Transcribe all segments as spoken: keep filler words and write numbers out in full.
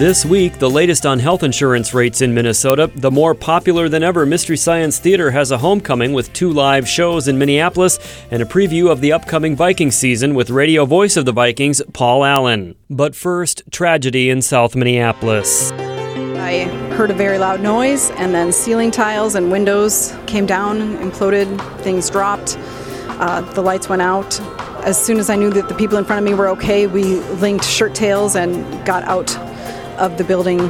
This week, the latest on health insurance rates in Minnesota, the more popular than ever Mystery Science Theater has a homecoming with two live shows in Minneapolis, and a preview of the upcoming Viking season with radio voice of the Vikings, Paul Allen. But first, tragedy in South Minneapolis. I heard a very loud noise, and then ceiling tiles and windows came down, imploded, things dropped, uh, the lights went out. As soon as I knew that the people in front of me were okay, we linked shirt tails and got out of the building.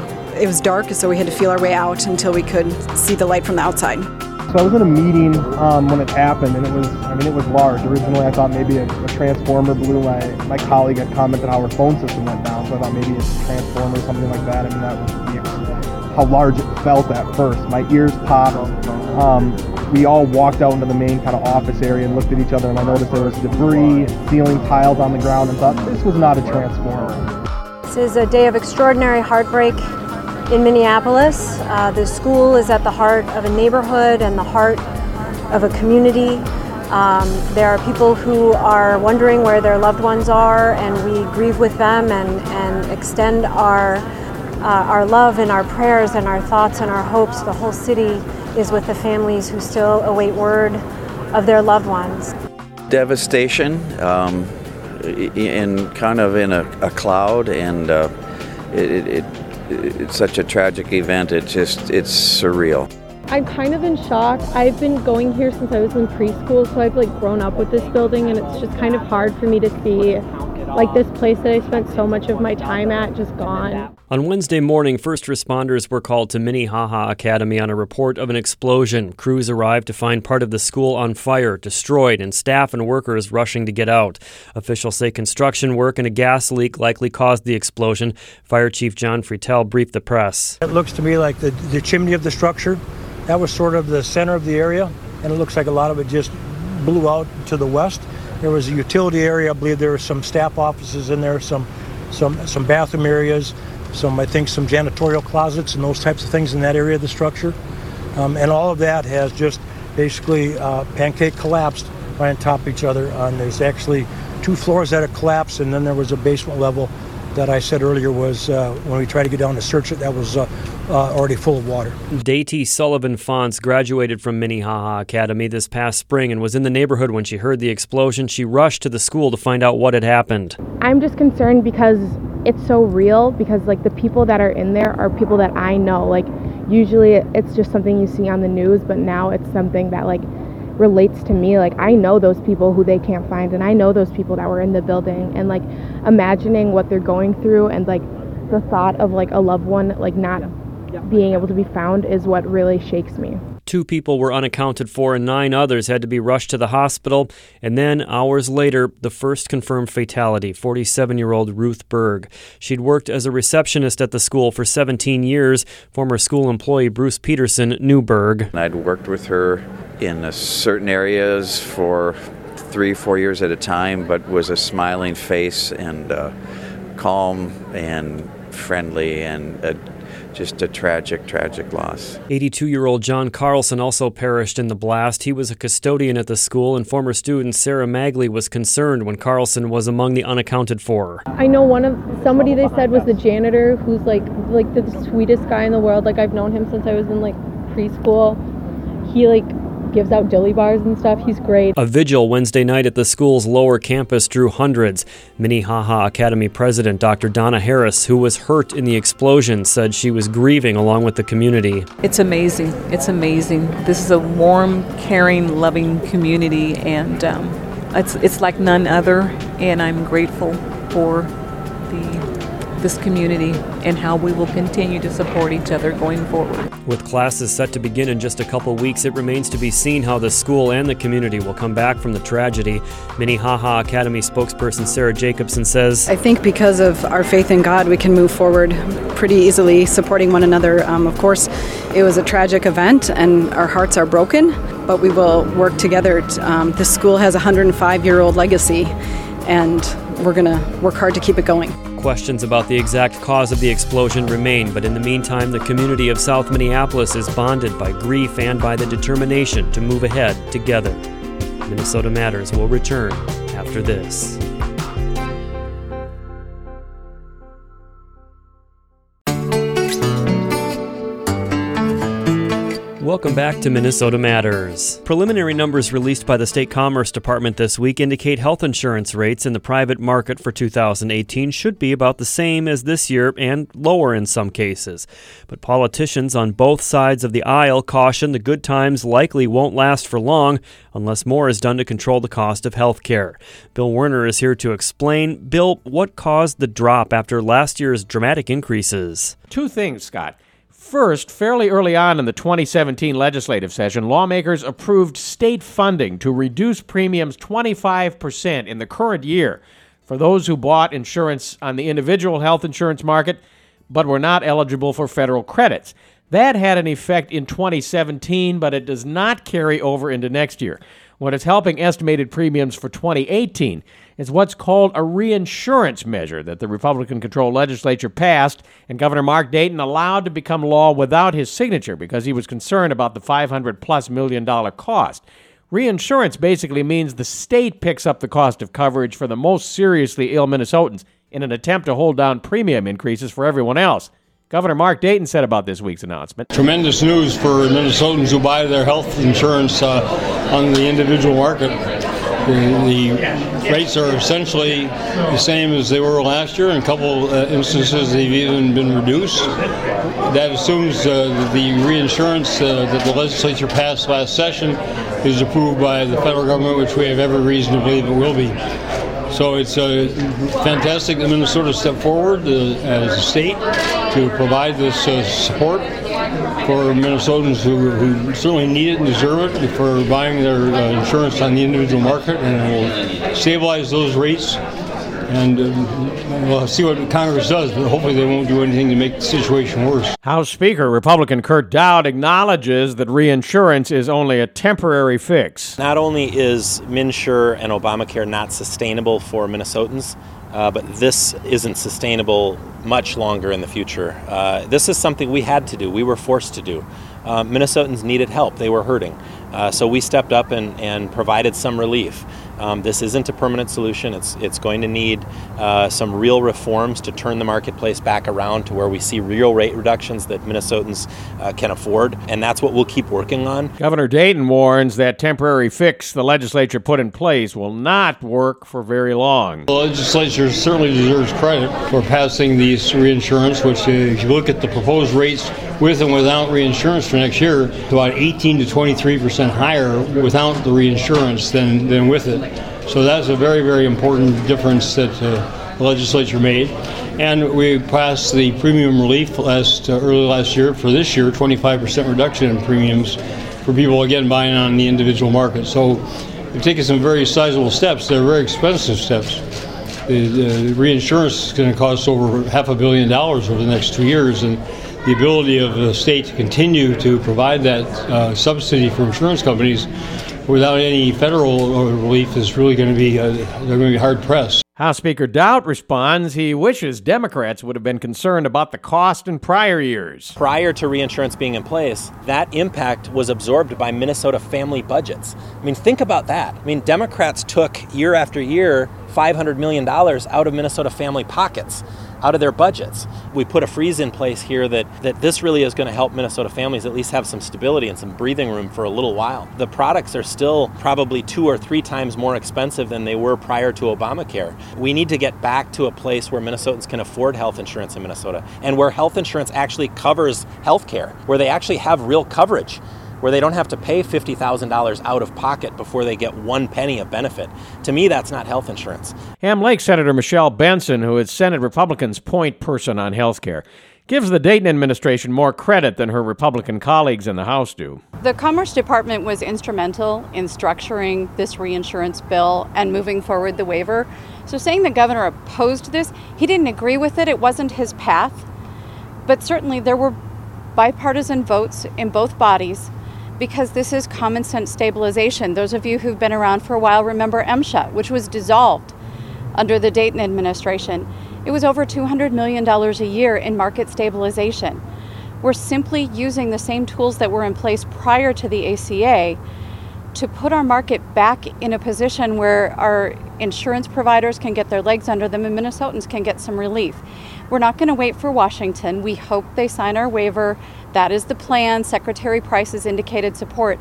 It was dark, so we had to feel our way out until we could see the light from the outside. So I was in a meeting um, when it happened, and it was, I mean, it was large. Originally I thought maybe a, a transformer blew. My, my colleague had commented how her phone system went down, so I thought maybe it's a transformer or something like that. I mean, that was how large it felt at first. My ears popped. Um, we all walked out into the main kind of office area and looked at each other, and I noticed there was debris, ceiling tiles on the ground, and thought, this was not a transformer. This is a day of extraordinary heartbreak in Minneapolis. Uh, the school is at the heart of a neighborhood and the heart of a community. Um, there are people who are wondering where their loved ones are, and we grieve with them and, and extend our, uh, our love and our prayers and our thoughts and our hopes. The whole city is with the families who still await word of their loved ones. Devastation. Um, in kind of in a, a cloud, and uh, it, it, it, it's such a tragic event, it just, it's surreal. I'm kind of in shock. I've been going here since I was in preschool, so I've like grown up with this building, and it's just kind of hard for me to see like this place that I spent so much of my time at just gone. On Wednesday morning, first responders were called to Minnehaha Academy on a report of an explosion. Crews arrived to find part of the school on fire, destroyed, and staff and workers rushing to get out. Officials say construction work and a gas leak likely caused the explosion. Fire Chief John Fritel briefed the press. It looks to me like the, the chimney of the structure, that was sort of the center of the area, and it looks like a lot of it just blew out to the west. There was a utility area. I believe there were some staff offices in there, some, some, some bathroom areas. Some, I think, some janitorial closets and those types of things in that area of the structure. Um, and all of that has just basically uh, pancake collapsed right on top of each other. Uh, and there's actually two floors that have collapsed, and then there was a basement level that I said earlier was, uh, when we tried to get down to search it, that was uh, uh, already full of water. Daytee Sullivan-Fonts graduated from Minnehaha Academy this past spring and was in the neighborhood when she heard the explosion. She rushed to the school to find out what had happened. I'm just concerned because it's so real, because like the people that are in there are people that I know. Like usually it's just something you see on the news, but now it's something that like relates to me. Like I know those people who they can't find, and I know those people that were in the building, and like imagining what they're going through, and like the thought of like a loved one like not being able to be found is what really shakes me. Two people were unaccounted for and nine others had to be rushed to the hospital. And then hours later, the first confirmed fatality, forty-seven-year-old Ruth Berg. She'd worked as a receptionist at the school for seventeen years. Former school employee Bruce Peterson knew Berg. I'd worked with her in certain areas for three, four years at a time, but was a smiling face and uh, calm and friendly, and a Just a tragic, tragic loss. eighty-two-year-old John Carlson also perished in the blast. He was a custodian at the school, and former student Sarah Magley was concerned when Carlson was among the unaccounted for. I know one of somebody they said was the janitor, who's like like the sweetest guy in the world. Like I've known him since I was in like preschool. He like gives out dilly bars and stuff. He's great. A vigil Wednesday night at the school's lower campus drew hundreds. Minnehaha Academy President Doctor Donna Harris, who was hurt in the explosion, said she was grieving along with the community. It's amazing. It's amazing. This is a warm, caring, loving community, and um, it's it's like none other. And I'm grateful for the. this community and how we will continue to support each other going forward. With classes set to begin in just a couple weeks, it remains to be seen how the school and the community will come back from the tragedy. Minnehaha Academy spokesperson Sarah Jacobson says, I think because of our faith in God, we can move forward pretty easily, supporting one another. Um, of course, it was a tragic event and our hearts are broken, but we will work together. Um, this school has a one hundred five-year-old legacy, and we're going to work hard to keep it going. Questions about the exact cause of the explosion remain, but in the meantime, the community of South Minneapolis is bonded by grief and by the determination to move ahead together. Minnesota Matters will return after this. Welcome back to Minnesota Matters. Preliminary numbers released by the State Commerce Department this week indicate health insurance rates in the private market for two thousand eighteen should be about the same as this year and lower in some cases. But politicians on both sides of the aisle caution the good times likely won't last for long unless more is done to control the cost of health care. Bill Werner is here to explain. Bill, what caused the drop after last year's dramatic increases? Two things, Scott. First, fairly early on in the twenty seventeen legislative session, lawmakers approved state funding to reduce premiums twenty-five percent in the current year for those who bought insurance on the individual health insurance market but were not eligible for federal credits. That had an effect in twenty seventeen, but it does not carry over into next year. What is helping estimated premiums for twenty eighteen is what's called a reinsurance measure that the Republican-controlled legislature passed and Governor Mark Dayton allowed to become law without his signature because he was concerned about the five hundred plus million dollars cost. Reinsurance basically means the state picks up the cost of coverage for the most seriously ill Minnesotans in an attempt to hold down premium increases for everyone else. Governor Mark Dayton said about this week's announcement. Tremendous news for Minnesotans who buy their health insurance uh, on the individual market. The, the rates are essentially the same as they were last year. In a couple uh, instances, they've even been reduced. That assumes uh, the reinsurance uh, that the legislature passed last session is approved by the federal government, which we have every reason to believe it will be. So it's uh, fantastic that Minnesota stepped forward uh, as a state to provide this uh, support for Minnesotans who, who certainly need it and deserve it for buying their uh, insurance on the individual market, and will stabilize those rates. And um, we'll see what Congress does, but hopefully they won't do anything to make the situation worse. House Speaker, Republican Kurt Dowd, acknowledges that reinsurance is only a temporary fix. Not only is MinSure and Obamacare not sustainable for Minnesotans, uh, but this isn't sustainable much longer in the future. Uh, this is something we had to do. We were forced to do. Uh, Minnesotans needed help. They were hurting. Uh, so we stepped up and, and provided some relief. Um, this isn't a permanent solution. It's it's going to need uh, some real reforms to turn the marketplace back around to where we see real rate reductions that Minnesotans uh, can afford, and that's what we'll keep working on. Governor Dayton warns that temporary fix the legislature put in place will not work for very long. The legislature certainly deserves credit for passing these reinsurance, which uh, if you look at the proposed rates with and without reinsurance for next year, it's about eighteen to twenty-three percent higher without the reinsurance than, than with it. So that's a very, very important difference that uh, the legislature made. And we passed the premium relief last uh, early last year for this year, twenty-five percent reduction in premiums for people, again, buying on the individual market. So we've taken some very sizable steps. They're very expensive steps. The, the reinsurance is going to cost over half a billion dollars over the next two years. And the ability of the state to continue to provide that uh, subsidy for insurance companies without any federal relief is really going to be, uh, they're going to be hard pressed. House Speaker Dowd responds he wishes Democrats would have been concerned about the cost in prior years. Prior to reinsurance being in place, that impact was absorbed by Minnesota family budgets. I mean, think about that. I mean, Democrats took year after year five hundred million dollars out of Minnesota family pockets, out of their budgets. We put a freeze in place here that, that this really is going to help Minnesota families at least have some stability and some breathing room for a little while. The products are still probably two or three times more expensive than they were prior to Obamacare. We need to get back to a place where Minnesotans can afford health insurance in Minnesota, and where health insurance actually covers health care, where they actually have real coverage, where they don't have to pay fifty thousand dollars out of pocket before they get one penny of benefit. To me, that's not health insurance. Ham Lake Senator Michelle Benson, who is Senate Republicans' point person on health care, gives the Dayton administration more credit than her Republican colleagues in the House do. The Commerce Department was instrumental in structuring this reinsurance bill and moving forward the waiver. So saying the governor opposed this, he didn't agree with it. It wasn't his path. But certainly there were bipartisan votes in both bodies, because this is common sense stabilization. Those of you who've been around for a while remember M S H A, which was dissolved under the Dayton administration. It was over two hundred million dollars a year in market stabilization. We're simply using the same tools that were in place prior to the A C A to put our market back in a position where our insurance providers can get their legs under them and Minnesotans can get some relief. We're not going to wait for Washington. We hope they sign our waiver. That is the plan. Secretary Price has indicated support.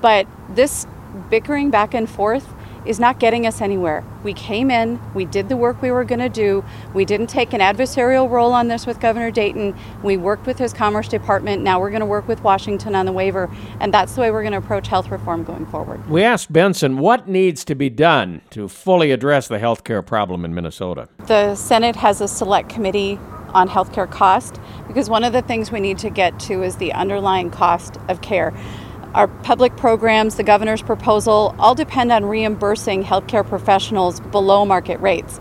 But this bickering back and forth is not getting us anywhere. We came in, we did the work we were going to do. We didn't take an adversarial role on this with Governor Dayton. We worked with his Commerce Department. Now we're going to work with Washington on the waiver, and that's the way we're going to approach health reform going forward. We asked Benson what needs to be done to fully address the health care problem in Minnesota. The Senate has a select committee on health care cost, because one of the things we need to get to is the underlying cost of care. Our public programs, the governor's proposal, all depend on reimbursing healthcare professionals below market rates.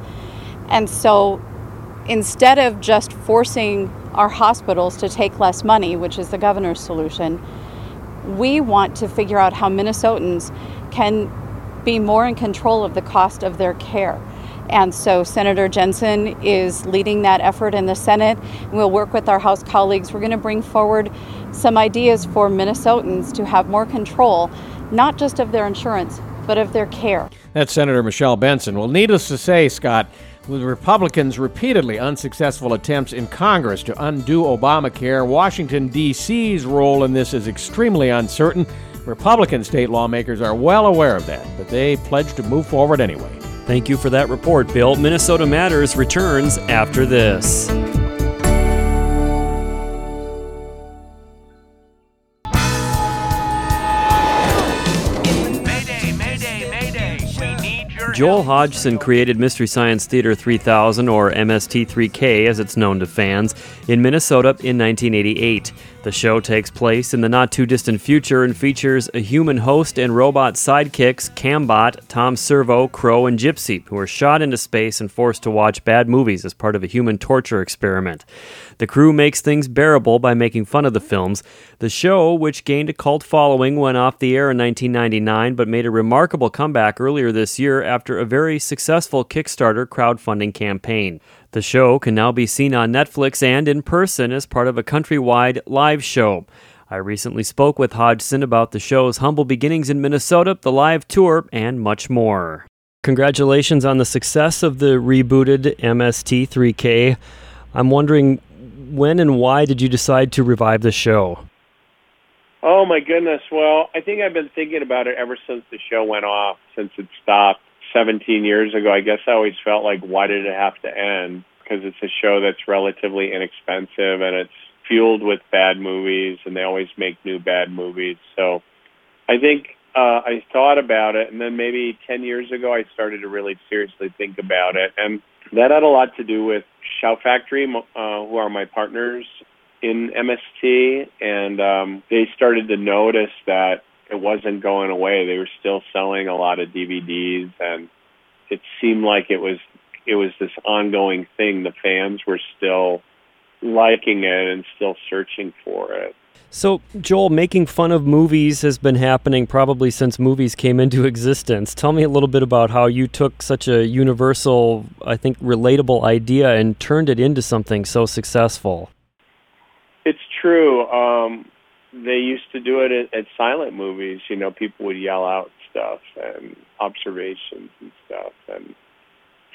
And so instead of just forcing our hospitals to take less money, which is the governor's solution, we want to figure out how Minnesotans can be more in control of the cost of their care. And so Senator Jensen is leading that effort in the Senate. We'll work with our House colleagues. We're going to bring forward some ideas for Minnesotans to have more control, not just of their insurance, but of their care. That's Senator Michelle Benson. Well, needless to say, Scott, with Republicans' repeatedly unsuccessful attempts in Congress to undo Obamacare, Washington, D C's role in this is extremely uncertain. Republican state lawmakers are well aware of that, but they pledged to move forward anyway. Thank you for that report, Bill. Minnesota Matters returns after this. Mayday, mayday, mayday. We need your Joel Hodgson created Mystery Science Theater three thousand, or M S T three K as it's known to fans, in Minnesota in nineteen eighty-eight. The show takes place in the not-too-distant future and features a human host and robot sidekicks, Cambot, Tom Servo, Crow, and Gypsy, who are shot into space and forced to watch bad movies as part of a human torture experiment. The crew makes things bearable by making fun of the films. The show, which gained a cult following, went off the air in nineteen ninety-nine, but made a remarkable comeback earlier this year after a very successful Kickstarter crowdfunding campaign. The show can now be seen on Netflix and in person as part of a countrywide live show. I recently spoke with Hodgson about the show's humble beginnings in Minnesota, the live tour, and much more. Congratulations on the success of the rebooted M S T three K. I'm wondering, when and why did you decide to revive the show? Oh, my goodness. Well, I think I've been thinking about it ever since the show went off, since it stopped seventeen years ago. I guess I always felt like, why did it have to end? Because it's a show that's relatively inexpensive and it's fueled with bad movies, and they always make new bad movies. So I think uh, I thought about it, and then maybe ten years ago I started to really seriously think about it. And that had a lot to do with Shout Factory, uh, who are my partners in M S T, and um, they started to notice that it wasn't going away. They were still selling a lot of D V Ds, and it seemed like it was it was this ongoing thing. The fans were still liking it and still searching for it. So, Joel, making fun of movies has been happening probably since movies came into existence. Tell me a little bit about how you took such a universal, I think, relatable idea and turned it into something so successful. It's true. Um, They used to do it at, at silent movies. You know, people would yell out stuff and observations and stuff. And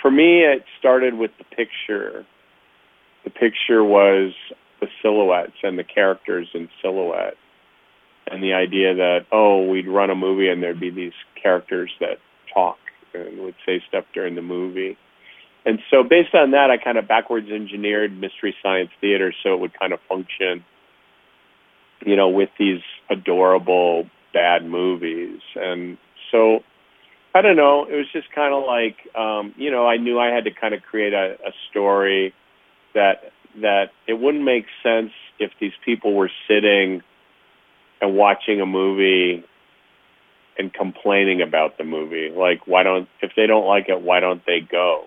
for me, it started with the picture. The picture was the silhouettes and the characters in silhouette, and the idea that, oh, we'd run a movie and there'd be these characters that talk and would say stuff during the movie. And so based on that, I kind of backwards engineered Mystery Science Theater so it would kind of function, you know, with these adorable bad movies. And so, I don't know, it was just kind of like, um, you know, I knew I had to kind of create a, a story that that it wouldn't make sense if these people were sitting and watching a movie and complaining about the movie. Like, why don't, if they don't like it, why don't they go?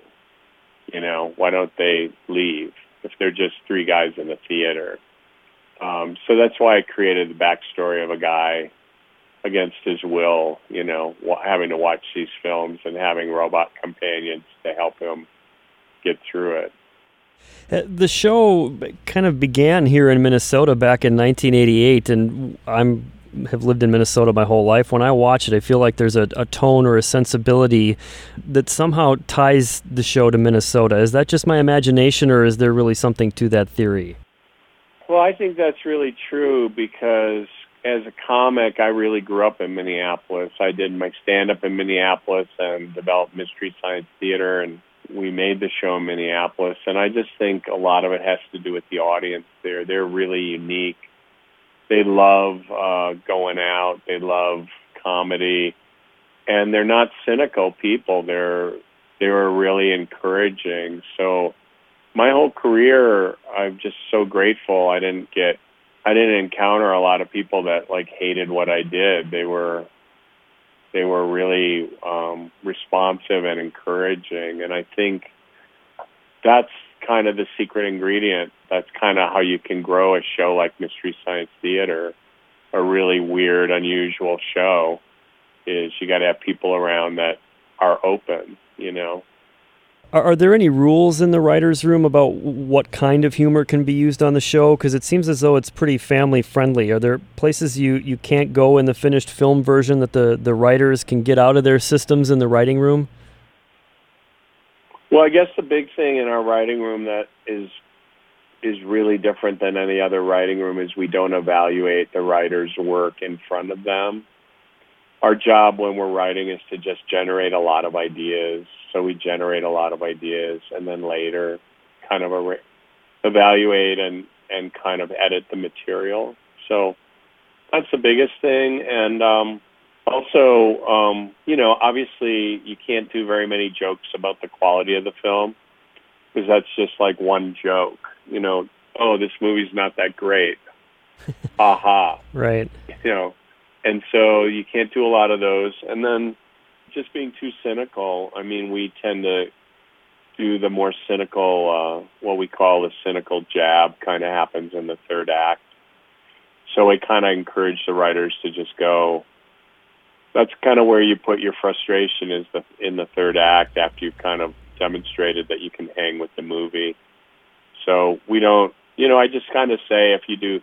You know, why don't they leave if they're just three guys in the theater? Um, so that's why I created the backstory of a guy against his will, you know, having to watch these films and having robot companions to help him get through it. The show kind of began here in Minnesota back in nineteen eighty-eight, and I'm have lived in Minnesota my whole life. When I watch it, I feel like there's a, a tone or a sensibility that somehow ties the show to Minnesota. Is that just my imagination, or is there really something to that theory? Well, I think that's really true because as a comic, I really grew up in Minneapolis. I did my stand-up in Minneapolis and developed Mystery Science Theater, and we made the show in Minneapolis. And I just think a lot of it has to do with the audience there. They're really unique. They love uh, going out. They love comedy, and they're not cynical people. They're they were really encouraging. So my whole career, I'm just so grateful. I didn't get, I didn't encounter a lot of people that like hated what I did. They were they were really um, responsive and encouraging, and I think that's kind of the secret ingredient. That's kind of how you can grow a show like Mystery Science Theater, a really weird, unusual show, is you got to have people around that are open, you know. Are, are there any rules in the writer's room about what kind of humor can be used on the show? Because it seems as though it's pretty family-friendly. Are there places you, you can't go in the finished film version that the, the writers can get out of their systems in the writing room? Well, I guess the big thing in our writing room that is is really different than any other writing room is we don't evaluate the writer's work in front of them. Our job when we're writing is to just generate a lot of ideas. So we generate a lot of ideas and then later kind of re- evaluate and, and kind of edit the material. So that's the biggest thing. And um Also, um, you know, obviously you can't do very many jokes about the quality of the film because that's just like one joke. You know, oh, this movie's not that great. Aha. Right. You know, and so you can't do a lot of those. And then just being too cynical, I mean, we tend to do the more cynical, uh, what we call the cynical jab kind of happens in the third act. So it kind of encouraged the writers to just go, that's kind of where you put your frustration is the, in the third act after you've kind of demonstrated that you can hang with the movie. So we don't, you know, I just kind of say if you do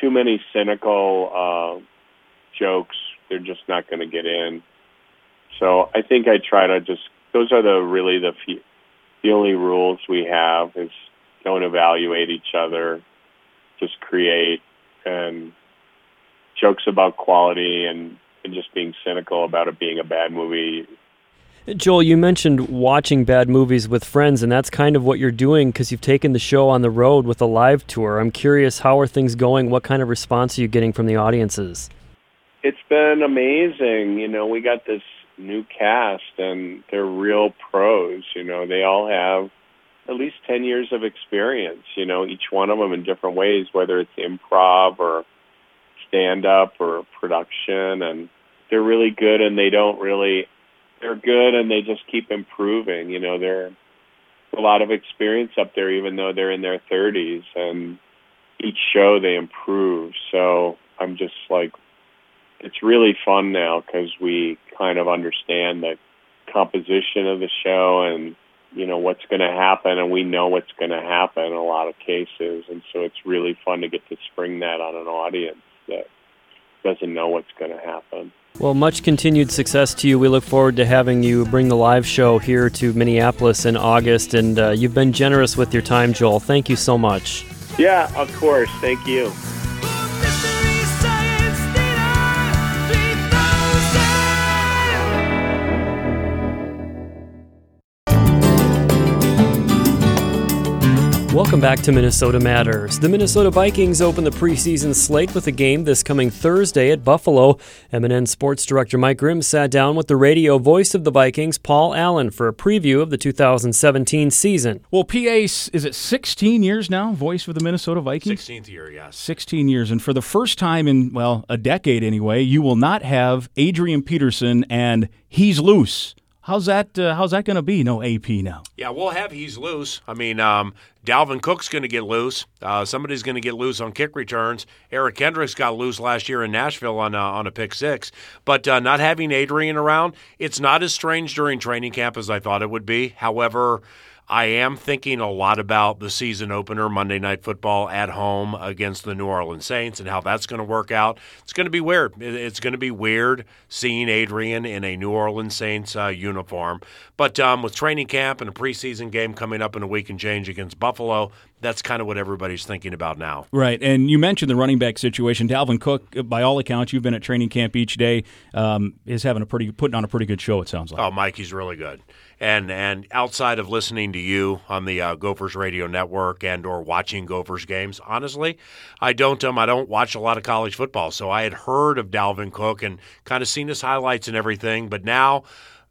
too many cynical uh, jokes, they're just not going to get in. So I think I try to just, those are the really the, few, the only rules we have is don't evaluate each other, just create and jokes about quality and and just being cynical about it being a bad movie. Joel, you mentioned watching bad movies with friends, and that's kind of what you're doing because you've taken the show on the road with a live tour. I'm curious, how are things going? What kind of response are you getting from the audiences? It's been amazing. You know, we got this new cast, and they're real pros. You know, they all have at least ten years of experience, you know, each one of them in different ways, whether it's improv or stand-up or production, and they're really good, and they don't really, they're good, and they just keep improving, you know, they're a lot of experience up there, even though they're in their thirties, and each show they improve, so I'm just like, it's really fun now, because we kind of understand the composition of the show, and, you know, what's going to happen, and we know what's going to happen in a lot of cases, and so it's really fun to get to spring that on an audience that doesn't know what's going to happen. Well, much continued success to you. We look forward to having you bring the live show here to Minneapolis in August, and uh, you've been generous with your time, Joel. Thank you so much. Yeah, of course. Thank you. Welcome back to Minnesota Matters. The Minnesota Vikings open the preseason slate with a game this coming Thursday at Buffalo. M and N Sports Director Mike Grimm sat down with the radio voice of the Vikings, Paul Allen, for a preview of the two thousand seventeen season. Well, P A, is it sixteen years now, voice of the Minnesota Vikings? sixteenth year, yeah. sixteen years, and for the first time in, well, a decade anyway, you will not have Adrian Peterson and he's loose. How's that uh, How's that going to be, no A P now? Yeah, we'll have he's loose. I mean, um, Dalvin Cook's going to get loose. Uh, somebody's going to get loose on kick returns. Eric Kendricks got loose last year in Nashville on, uh, on a pick six. But uh, not having Adrian around, it's not as strange during training camp as I thought it would be. However, I am thinking a lot about the season opener, Monday Night Football at home against the New Orleans Saints, and how that's going to work out. It's going to be weird. It's going to be weird seeing Adrian in a New Orleans Saints uh, uniform. But um, with training camp and a preseason game coming up in a week and change against Buffalo, that's kind of what everybody's thinking about now. Right, and you mentioned the running back situation. Dalvin Cook, by all accounts, you've been at training camp each day, um, is having a pretty putting on a pretty good show, it sounds like. Oh, Mike, he's really good. And and outside of listening to you on the uh, Gophers Radio Network and or watching Gophers games, honestly, I don't um I don't watch a lot of college football. So I had heard of Dalvin Cook and kind of seen his highlights and everything. But now,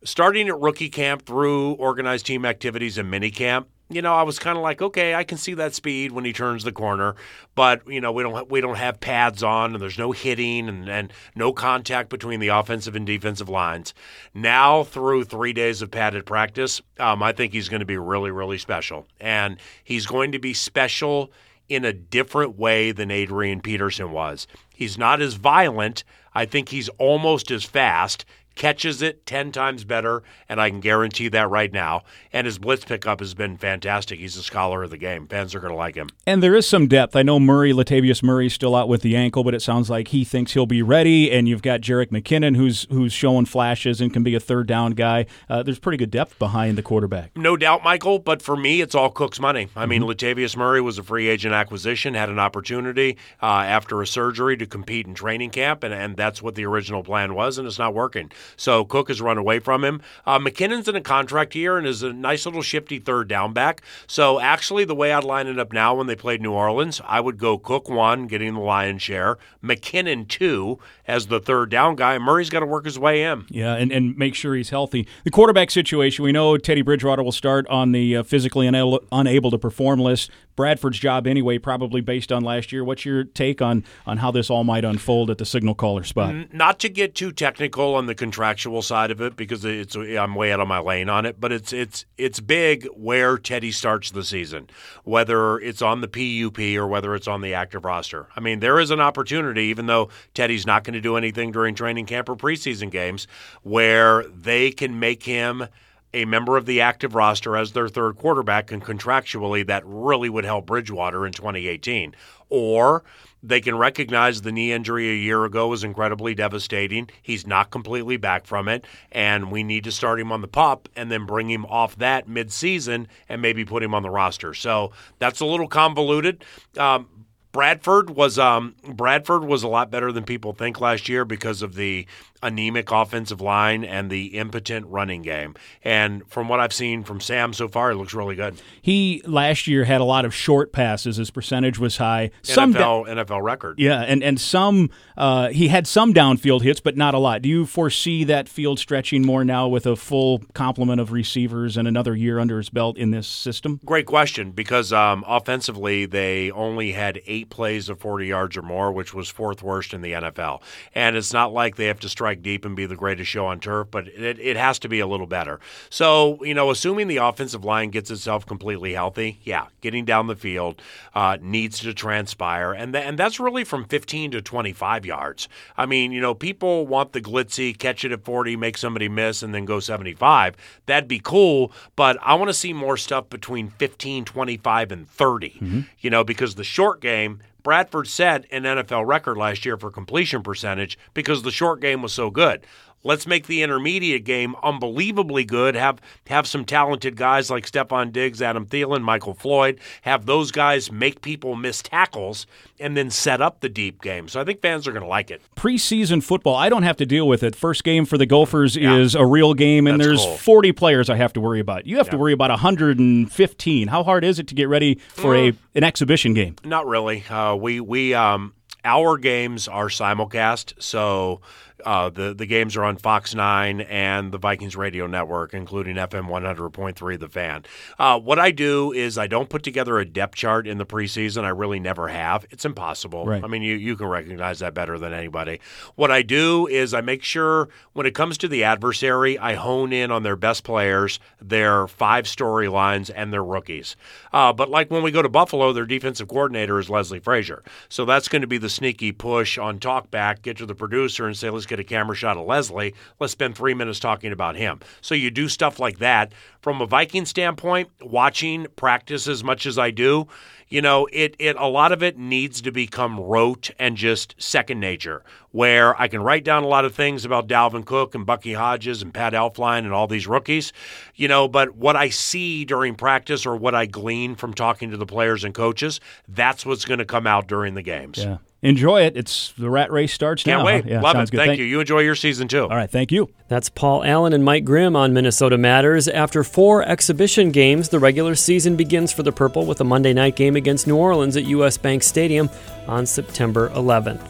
starting at rookie camp through organized team activities and minicamp, you know, I was kind of like, okay, I can see that speed when he turns the corner, but you know, we don't we don't have pads on, and there's no hitting and, and no contact between the offensive and defensive lines. Now through three days of padded practice, um, I think he's going to be really, really special, and he's going to be special in a different way than Adrian Peterson was. He's not as violent. I think he's almost as fast. Catches it ten times better, and I can guarantee that right now. And his blitz pickup has been fantastic. He's a scholar of the game. Fans are going to like him. And there is some depth. I know Murray, Latavius Murray, is still out with the ankle, but it sounds like he thinks he'll be ready. And you've got Jerick McKinnon, who's who's showing flashes and can be a third down guy. Uh, there's pretty good depth behind the quarterback. No doubt, Michael. But for me, it's all Cook's money. I mean, mm-hmm. Latavius Murray was a free agent acquisition, had an opportunity uh, after a surgery to compete in training camp, and, and that's what the original plan was, and it's not working. So Cook has run away from him. Uh, McKinnon's in a contract year and is a nice little shifty third down back. So actually the way I'd line it up now when they played New Orleans, I would go Cook one, getting the lion's share, McKinnon two as the third down guy. Murray's got to work his way in. Yeah, and, and make sure he's healthy. The quarterback situation, we know Teddy Bridgewater will start on the uh, physically unable, unable to perform list. Bradford's job anyway, probably based on last year. What's your take on, on how this all might unfold at the signal caller spot? Not to get too technical on the contractual side of it, because it's I'm way out of my lane on it, but it's it's it's big where Teddy starts the season, whether it's on the P U P or whether it's on the active roster. I mean, there is an opportunity, even though Teddy's not going to do anything during training camp or preseason games, where they can make him a member of the active roster as their third quarterback, and contractually that really would help Bridgewater in twenty eighteen. Or they can recognize the knee injury a year ago was incredibly devastating. He's not completely back from it, and we need to start him on the pop and then bring him off that midseason and maybe put him on the roster. So that's a little convoluted. Um, Bradford was um, Bradford was a lot better than people think last year because of the anemic offensive line and the impotent running game. And from what I've seen from Sam so far, he looks really good. He last year had a lot of short passes. His percentage was high. Some N F L da- N F L record. Yeah, and and some uh, he had some downfield hits, but not a lot. Do you foresee that field stretching more now with a full complement of receivers and another year under his belt in this system? Great question, because um, offensively they only had eight plays of forty yards or more, which was fourth worst in the N F L. And it's not like they have to strike deep and be the greatest show on turf, but it, it has to be a little better. So, you know, assuming the offensive line gets itself completely healthy, yeah, getting down the field uh, needs to transpire. And, th- and that's really from fifteen to twenty-five yards. I mean, you know, people want the glitzy, catch it at forty, make somebody miss, and then go seventy-five. That'd be cool, but I want to see more stuff between fifteen, twenty-five, and thirty, mm-hmm. you know, because the short game, Bradford set an N F L record last year for completion percentage because the short game was so good. Let's make the intermediate game unbelievably good, have have some talented guys like Stephon Diggs, Adam Thielen, Michael Floyd, have those guys make people miss tackles, and then set up the deep game. So I think fans are going to like it. Preseason football, I don't have to deal with it. First game for the Gophers yeah. is a real game, and That's there's cool. forty players I have to worry about. You have yeah. to worry about one hundred fifteen. How hard is it to get ready for mm. a an exhibition game? Not really. Uh, we we um, our games are simulcast, so Uh, the, the games are on Fox nine and the Vikings Radio Network, including F M one hundred point three, The Fan. Uh, what I do is I don't put together a depth chart in the preseason. I really never have. It's impossible. Right. I mean, you, you can recognize that better than anybody. What I do is I make sure when it comes to the adversary, I hone in on their best players, their five storylines, and their rookies. Uh, but like when we go to Buffalo, their defensive coordinator is Leslie Frazier. So that's going to be the sneaky push on talkback, get to the producer and say, let's get get a camera shot of Leslie. Let's spend three minutes talking about him. So you do stuff like that. From a Viking standpoint, watching practice as much as I do, you know, it it a lot of it needs to become rote and just second nature, where I can write down a lot of things about Dalvin Cook and Bucky Hodges and Pat Elflein and all these rookies, you know, but what I see during practice or what I glean from talking to the players and coaches, that's what's going to come out during the games. Yeah. Enjoy it. It's the rat race starts Can't now. Can't wait. Huh? Yeah, Love it. Good. Thank, thank you. You enjoy your season, too. All right. Thank you. That's Paul Allen and Mike Grimm on Minnesota Matters. After four exhibition games, the regular season begins for the Purple with a Monday night game against New Orleans at U S Bank Stadium on September eleventh.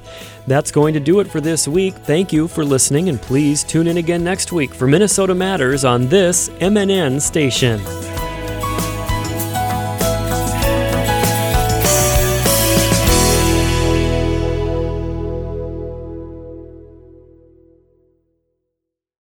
That's going to do it for this week. Thank you for listening, and please tune in again next week for Minnesota Matters on this M N N station.